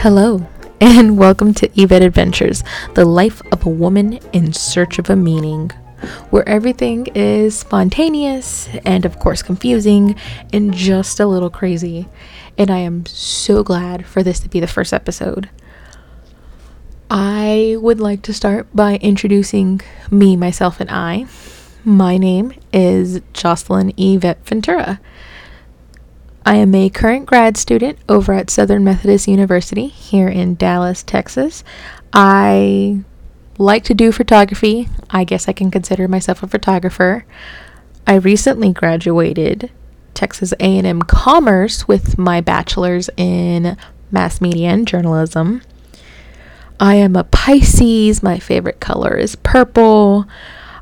Hello, and welcome to Yvette Adventures, the life of a woman in search of a meaning, where everything is spontaneous and, of course, confusing and just a little crazy. And I am so glad for this to be the first episode. I would like to start by introducing me, myself, and I. My name is Jocelyn Yvette Ventura. I am a current grad student over at Southern Methodist University here in Dallas, Texas. I like to do photography. I guess I can consider myself a photographer. I recently graduated Texas A&M Commerce with my bachelor's in mass media and journalism. I am a Pisces. My favorite color is purple.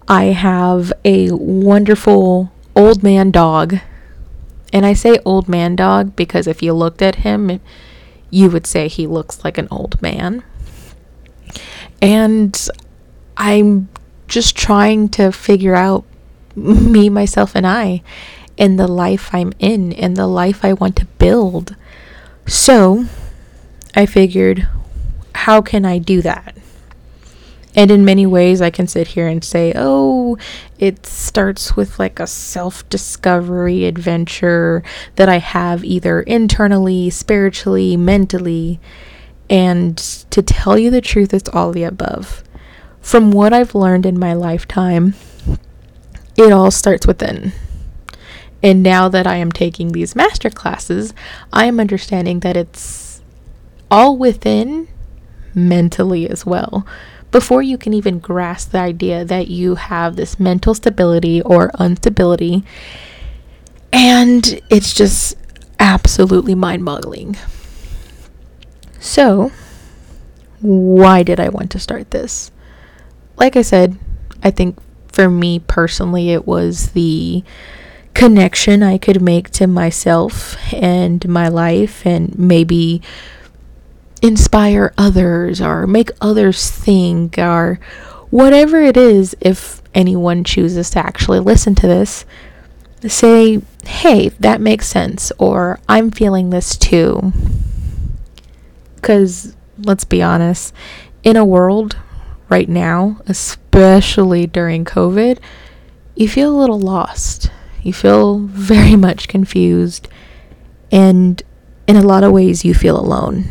I have a wonderful old man dog. And I say old man dog because if you looked at him, you would say he looks like an old man. And I'm just trying to figure out me, myself, and I, and the life I'm in, and the life I want to build. So I figured, how can I do that? And in many ways, I can sit here and say, oh, it starts with like a self-discovery adventure that I have either internally, spiritually, mentally, and to tell you the truth, it's all the above. From what I've learned in my lifetime, it all starts within. And now that I am taking these master classes, I am understanding that it's all within mentally as well. Before you can even grasp the idea that you have this mental stability or instability, and it's just absolutely mind-boggling. So, why did I want to start this? Like I said, I think for me personally, it was the connection I could make to myself and my life, and maybe inspire others or make others think or whatever it is. If anyone chooses to actually listen to this, say, hey, that makes sense, or I'm feeling this too. Because let's be honest, in a world right now, especially during COVID, you feel a little lost. You feel very much confused, and in a lot of ways you feel alone.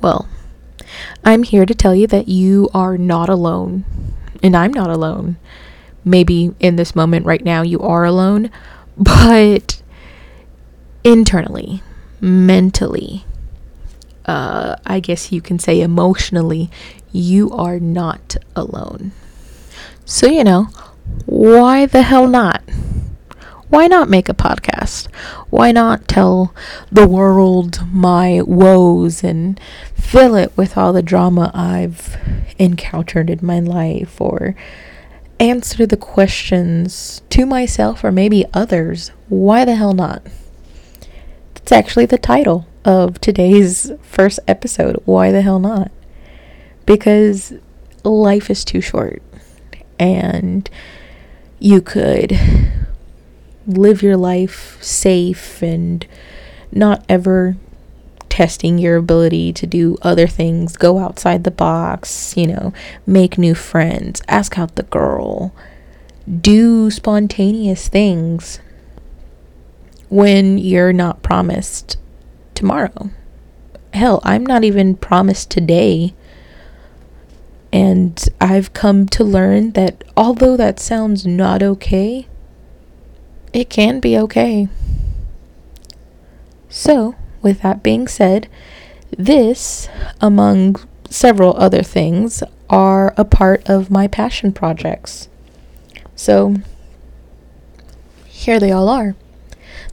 Well, I'm here to tell you that you are not alone, and I'm not alone. Maybe in this moment right now you are alone, but internally, mentally, I guess you can say emotionally, you are not alone. So, you know, why the hell not? Why not make a podcast? Why not tell the world my woes and fill it with all the drama I've encountered in my life, or answer the questions to myself or maybe others? Why the hell not? That's actually the title of today's first episode, Why the Hell Not? Because life is too short, and you could live your life safe and not ever testing your ability to do other things, go outside the box, you know, make new friends, ask out the girl, do spontaneous things when you're not promised tomorrow. Hell, I'm not even promised today. And I've come to learn that although that sounds not okay, it can be okay. So, with that being said, this, among several other things, are a part of my passion projects. So, here they all are.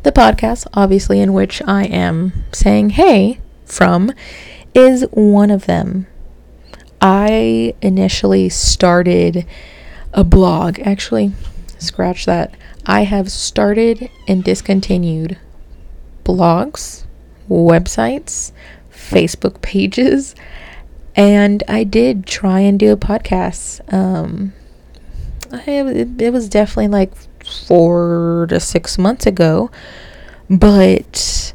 The podcast, obviously, in which I am saying hey from, is one of them. I initially started a blog. Actually, scratch that. I have started and discontinued blogs, websites, Facebook pages, and I did try and do a podcast. It was definitely like 4 to 6 months ago, but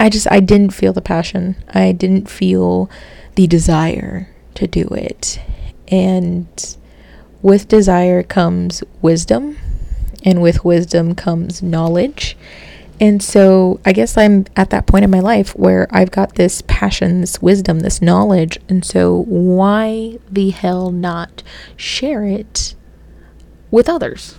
I didn't feel the passion. I didn't feel the desire to do it. And with desire comes wisdom, and with wisdom comes knowledge. And so I guess I'm at that point in my life where I've got this passion, this wisdom, this knowledge. And so why the hell not share it with others?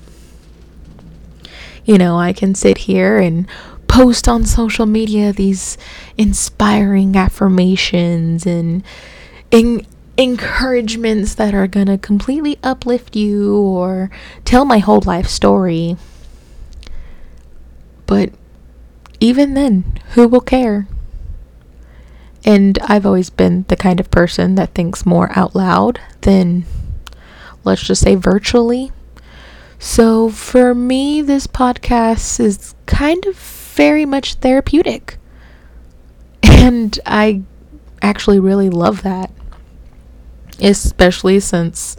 You know, I can sit here and post on social media these inspiring affirmations and encouragements that are going to completely uplift you or tell my whole life story. But even then, who will care? And I've always been the kind of person that thinks more out loud than, let's just say, virtually. So for me, this podcast is kind of very much therapeutic. And I actually really love that. Especially since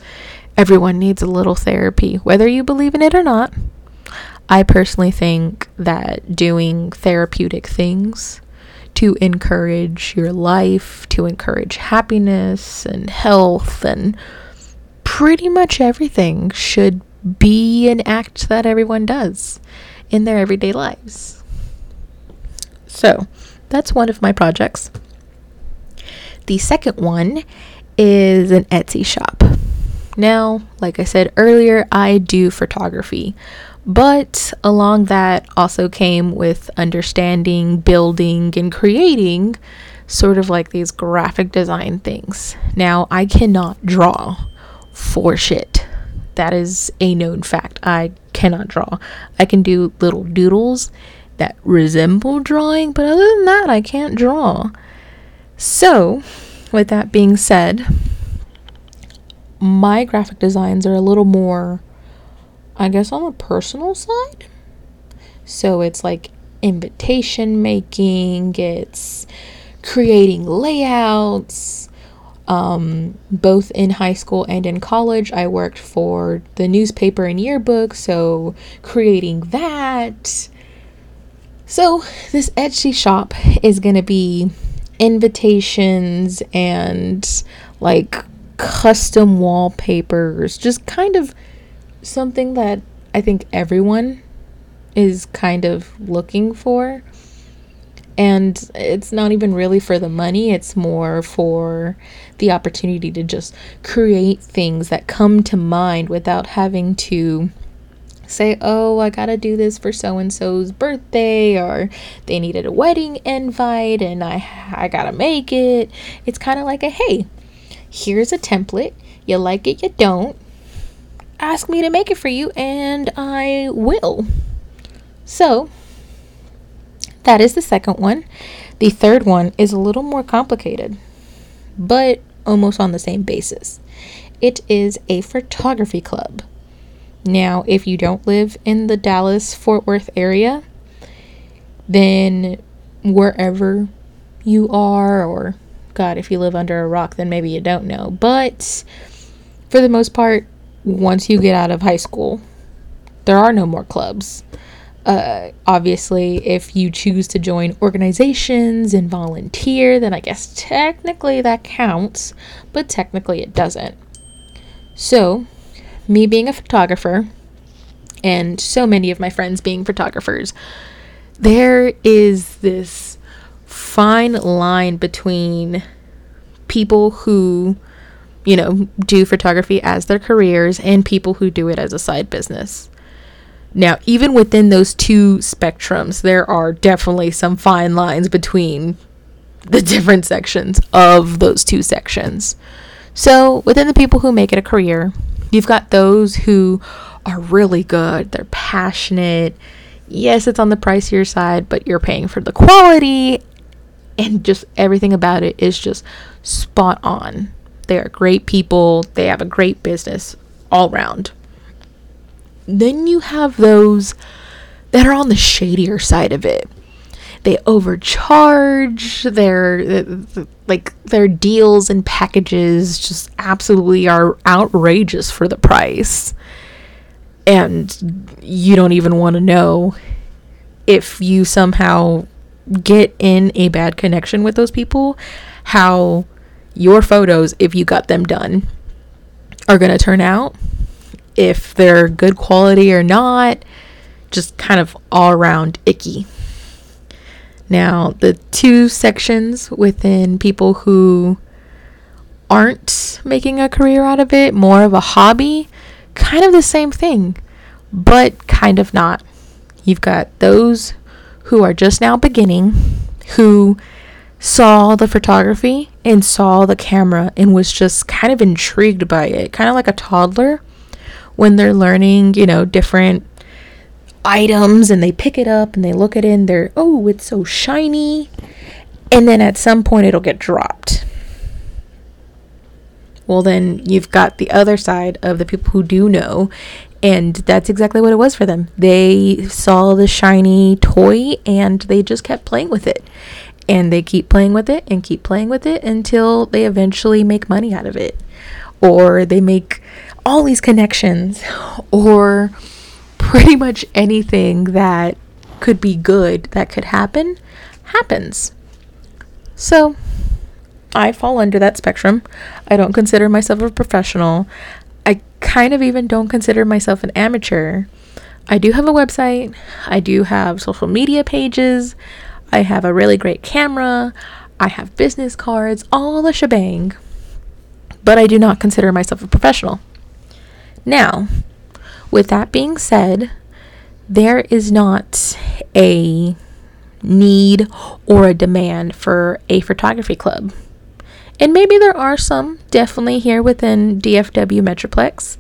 everyone needs a little therapy, whether you believe in it or not. I personally think that doing therapeutic things to encourage your life, to encourage happiness and health and pretty much everything should be an act that everyone does in their everyday lives. So that's one of my projects. The second one is an Etsy shop. Now, like I said earlier, I do photography. But along that also came with understanding, building, and creating sort of like these graphic design things. Now, I cannot draw for shit. That is a known fact. I cannot draw. I can do little doodles that resemble drawing, but other than that, I can't draw. So, with that being said, my graphic designs are a little more, I guess, on the personal side. So it's like invitation making, it's creating layouts. Both in high school and in college, I worked for the newspaper and yearbook, so creating that. So this Etsy shop is going to be invitations and like custom wallpapers, just kind of something that I think everyone is kind of looking for. And it's not even really for the money, it's more for the opportunity to just create things that come to mind without having to say, oh, I gotta do this for so-and-so's birthday, or they needed a wedding invite and I gotta make it. It's kind of like a, hey, here's a template, you like it, you don't, ask me to make it for you and I will. So that is the second one. The third one is a little more complicated, but almost on the same basis. It is a photography club. Now, if you don't live in the Dallas Fort Worth area, then wherever you are, or God, if you live under a rock, then maybe you don't know. But for the most part, once you get out of high school, there are no more clubs. Obviously, if you choose to join organizations and volunteer, then I guess technically that counts, but technically it doesn't. So, me being a photographer, and so many of my friends being photographers, there is this fine line between people who, you know, do photography as their careers and people who do it as a side business. Now, even within those two spectrums, there are definitely some fine lines between the different sections of those two sections. So, within the people who make it a career, you've got those who are really good, they're passionate. Yes, it's on the pricier side, but you're paying for the quality and just everything about it is just spot on. They are great people. They have a great business all around. Then you have those that are on the shadier side of it. They overcharge. Their deals and packages just absolutely are outrageous for the price. And you don't even want to know if you somehow get in a bad connection with those people, how your photos, if you got them done, are going to turn out, if they're good quality or not, just kind of all around icky. Now, the two sections within people who aren't making a career out of it, more of a hobby, kind of the same thing, but kind of not. You've got those who are just now beginning, who saw the photography and saw the camera and was just kind of intrigued by it, kind of like a toddler when they're learning, you know, different items, and they pick it up and they look at it and they're, oh, it's so shiny, and then at some point it'll get dropped. Well, then you've got the other side of the people who do know, and that's exactly what it was for them. They saw the shiny toy and they just kept playing with it, and they keep playing with it and keep playing with it until they eventually make money out of it, or they make all these connections, or pretty much anything that could be good that could happen happens. So I fall under that spectrum. I don't consider myself a professional. I kind of even don't consider myself an amateur. I do have a website. I do have social media pages. I have a really great camera. I have business cards, all the shebang. But I do not consider myself a professional. Now, with that being said, there is not a need or a demand for a photography club. And maybe there are some, definitely here within DFW Metroplex,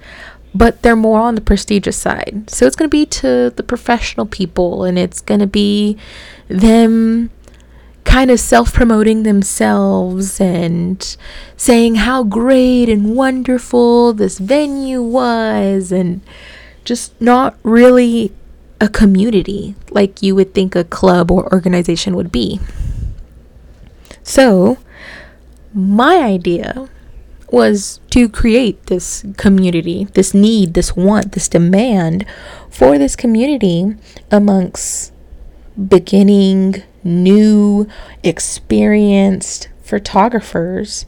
but they're more on the prestigious side. So it's going to be to the professional people, and it's going to be them kind of self-promoting themselves and saying how great and wonderful this venue was, and just not really a community like you would think a club or organization would be. So my idea was to create this community, this need, this want, this demand for this community amongst beginning, new, experienced photographers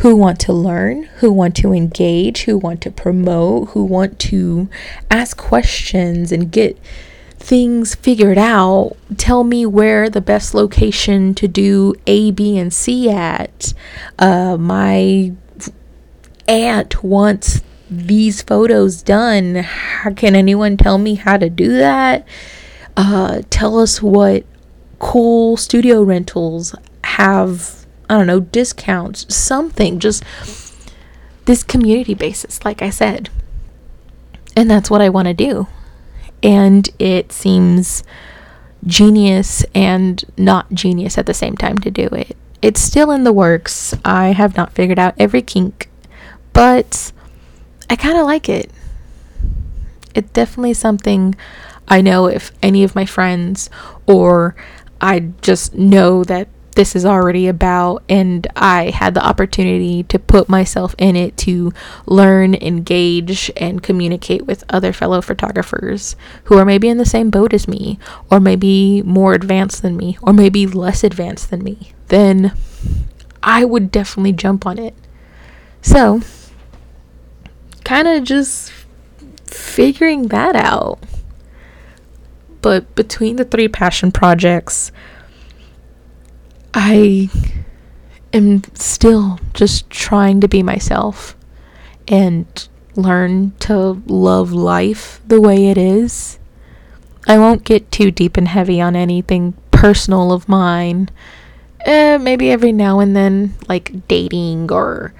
who want to learn, who want to engage, who want to promote, who want to ask questions and get things figured out. Tell me where the best location to do A, B, and C at. My aunt wants these photos done. How can anyone tell me how to do that? Tell us what cool studio rentals have, I don't know, discounts, something, just this community basis, like I said. And that's what I want to do. And it seems genius and not genius at the same time to do it. It's still in the works. I have not figured out every kink, but I kind of like it. It's definitely something. I know if any of my friends, or I just know that this is already about, and I had the opportunity to put myself in it to learn, engage, and communicate with other fellow photographers who are maybe in the same boat as me, or maybe more advanced than me, or maybe less advanced than me, then I would definitely jump on it. So, kind of just figuring that out. But between the three passion projects, I am still just trying to be myself and learn to love life the way it is. I won't get too deep and heavy on anything personal of mine. Maybe every now and then, like dating or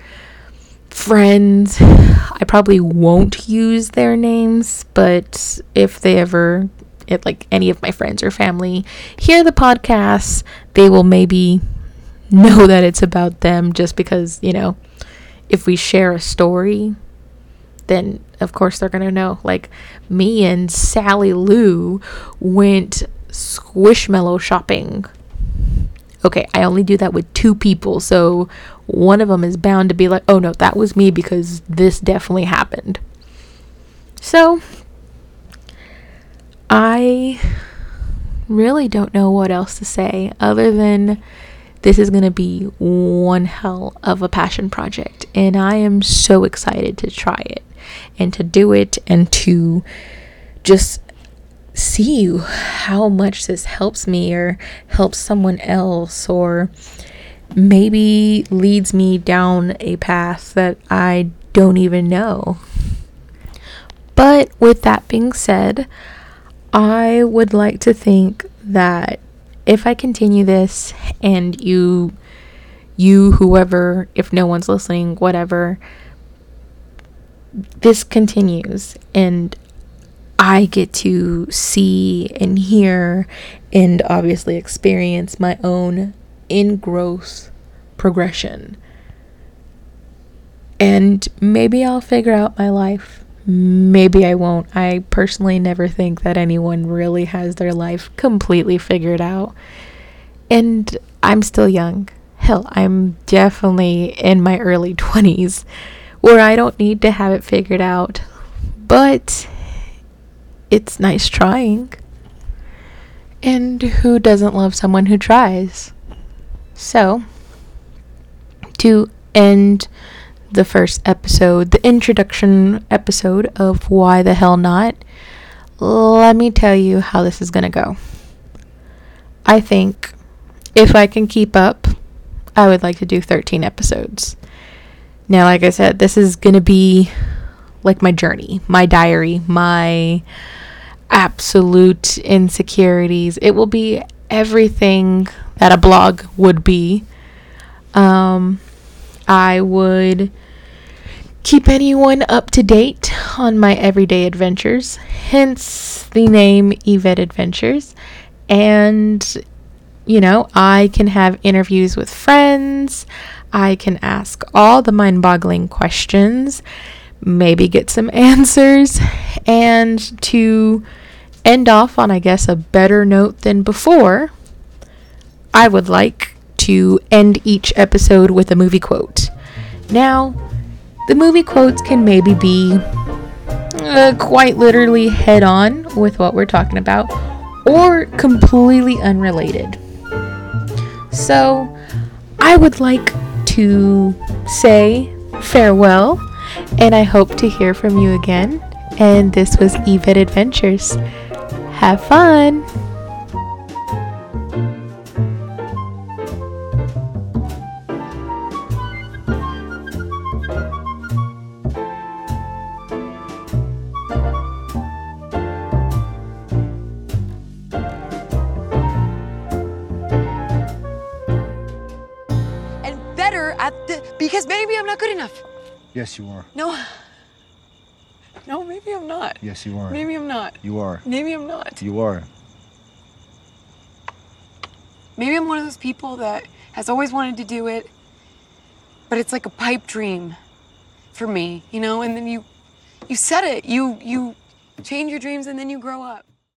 friends. I probably won't use their names, but if they ever... If like any of my friends or family hear the podcast, they will maybe know that it's about them, just because, you know, if we share a story, then of course they're gonna know, like, me and Sally Lou went squishmallow shopping. Okay, I only do that with two people, so one of them is bound to be like, oh no, that was me, because this definitely happened. So I really don't know what else to say other than this is going to be one hell of a passion project, and I am so excited to try it and to do it and to just see how much this helps me or helps someone else, or maybe leads me down a path that I don't even know. But with that being said, I would like to think that if I continue this and you, whoever, if no one's listening, whatever, this continues and I get to see and hear and obviously experience my own in-growth progression. And maybe I'll figure out my life. Maybe I won't. I personally never think that anyone really has their life completely figured out. And I'm still young. Hell, I'm definitely in my early 20s where I don't need to have it figured out. But it's nice trying. And who doesn't love someone who tries? So, to end the first episode, the introduction episode of Why the Hell Not, let me tell you how this is going to go. I think if I can keep up, I would like to do 13 episodes. Now, like I said, this is going to be like my journey, my diary, my absolute insecurities. It will be everything that a blog would be. I would keep anyone up to date on my everyday adventures, hence the name Yvette Adventures. And, you know, I can have interviews with friends. I can ask all the mind-boggling questions, maybe get some answers, and to end off on, I guess, a better note than before, I would like to end each episode with a movie quote. Now, the movie quotes can maybe be quite literally head on with what we're talking about, or completely unrelated. So, I would like to say farewell, and I hope to hear from you again. And this was Yvette Adventures. Have fun! Because maybe I'm not good enough. Yes, you are. No. No, maybe I'm not. Yes, you are. Maybe I'm not. You are. Maybe I'm not. You are. Maybe I'm one of those people that has always wanted to do it, but it's like a pipe dream for me, you know? And then you set it. You change your dreams and then you grow up.